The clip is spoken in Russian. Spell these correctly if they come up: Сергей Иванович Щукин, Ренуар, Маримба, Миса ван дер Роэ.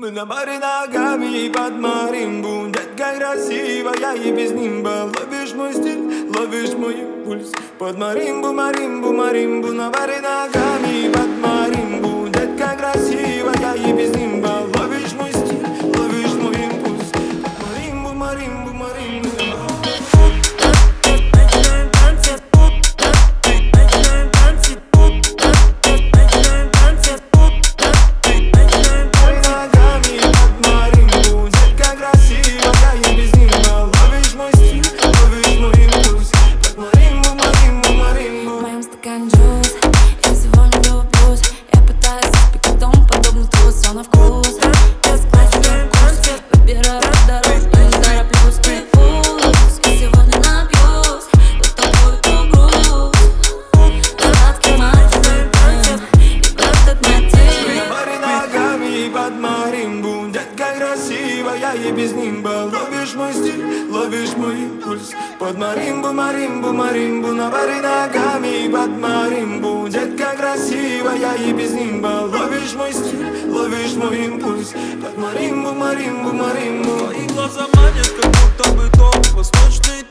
Мы на баре ногами и под маримбу. Детка красивая и без нимба. Ловишь мой стиль, ловишь мой пульс. Под маримбу, маримбу, маримбу. На баре ногами и под маримбу. Детка красивая и без нимба. Ловишь мой стиль, ловишь мой импульс. Под маримбу, маримбу, маримбу. И без нимба ловишь мой стиль, ловишь мой пульс. Под маримбу, маримбу, маримбу. На баре ногами под маримбу. Детка красивая и без нимба. Ловишь мой стиль, ловишь мой импульс. Под маримбу, маримбу, маримбу. И глаза манят, как будто бы топ восточный.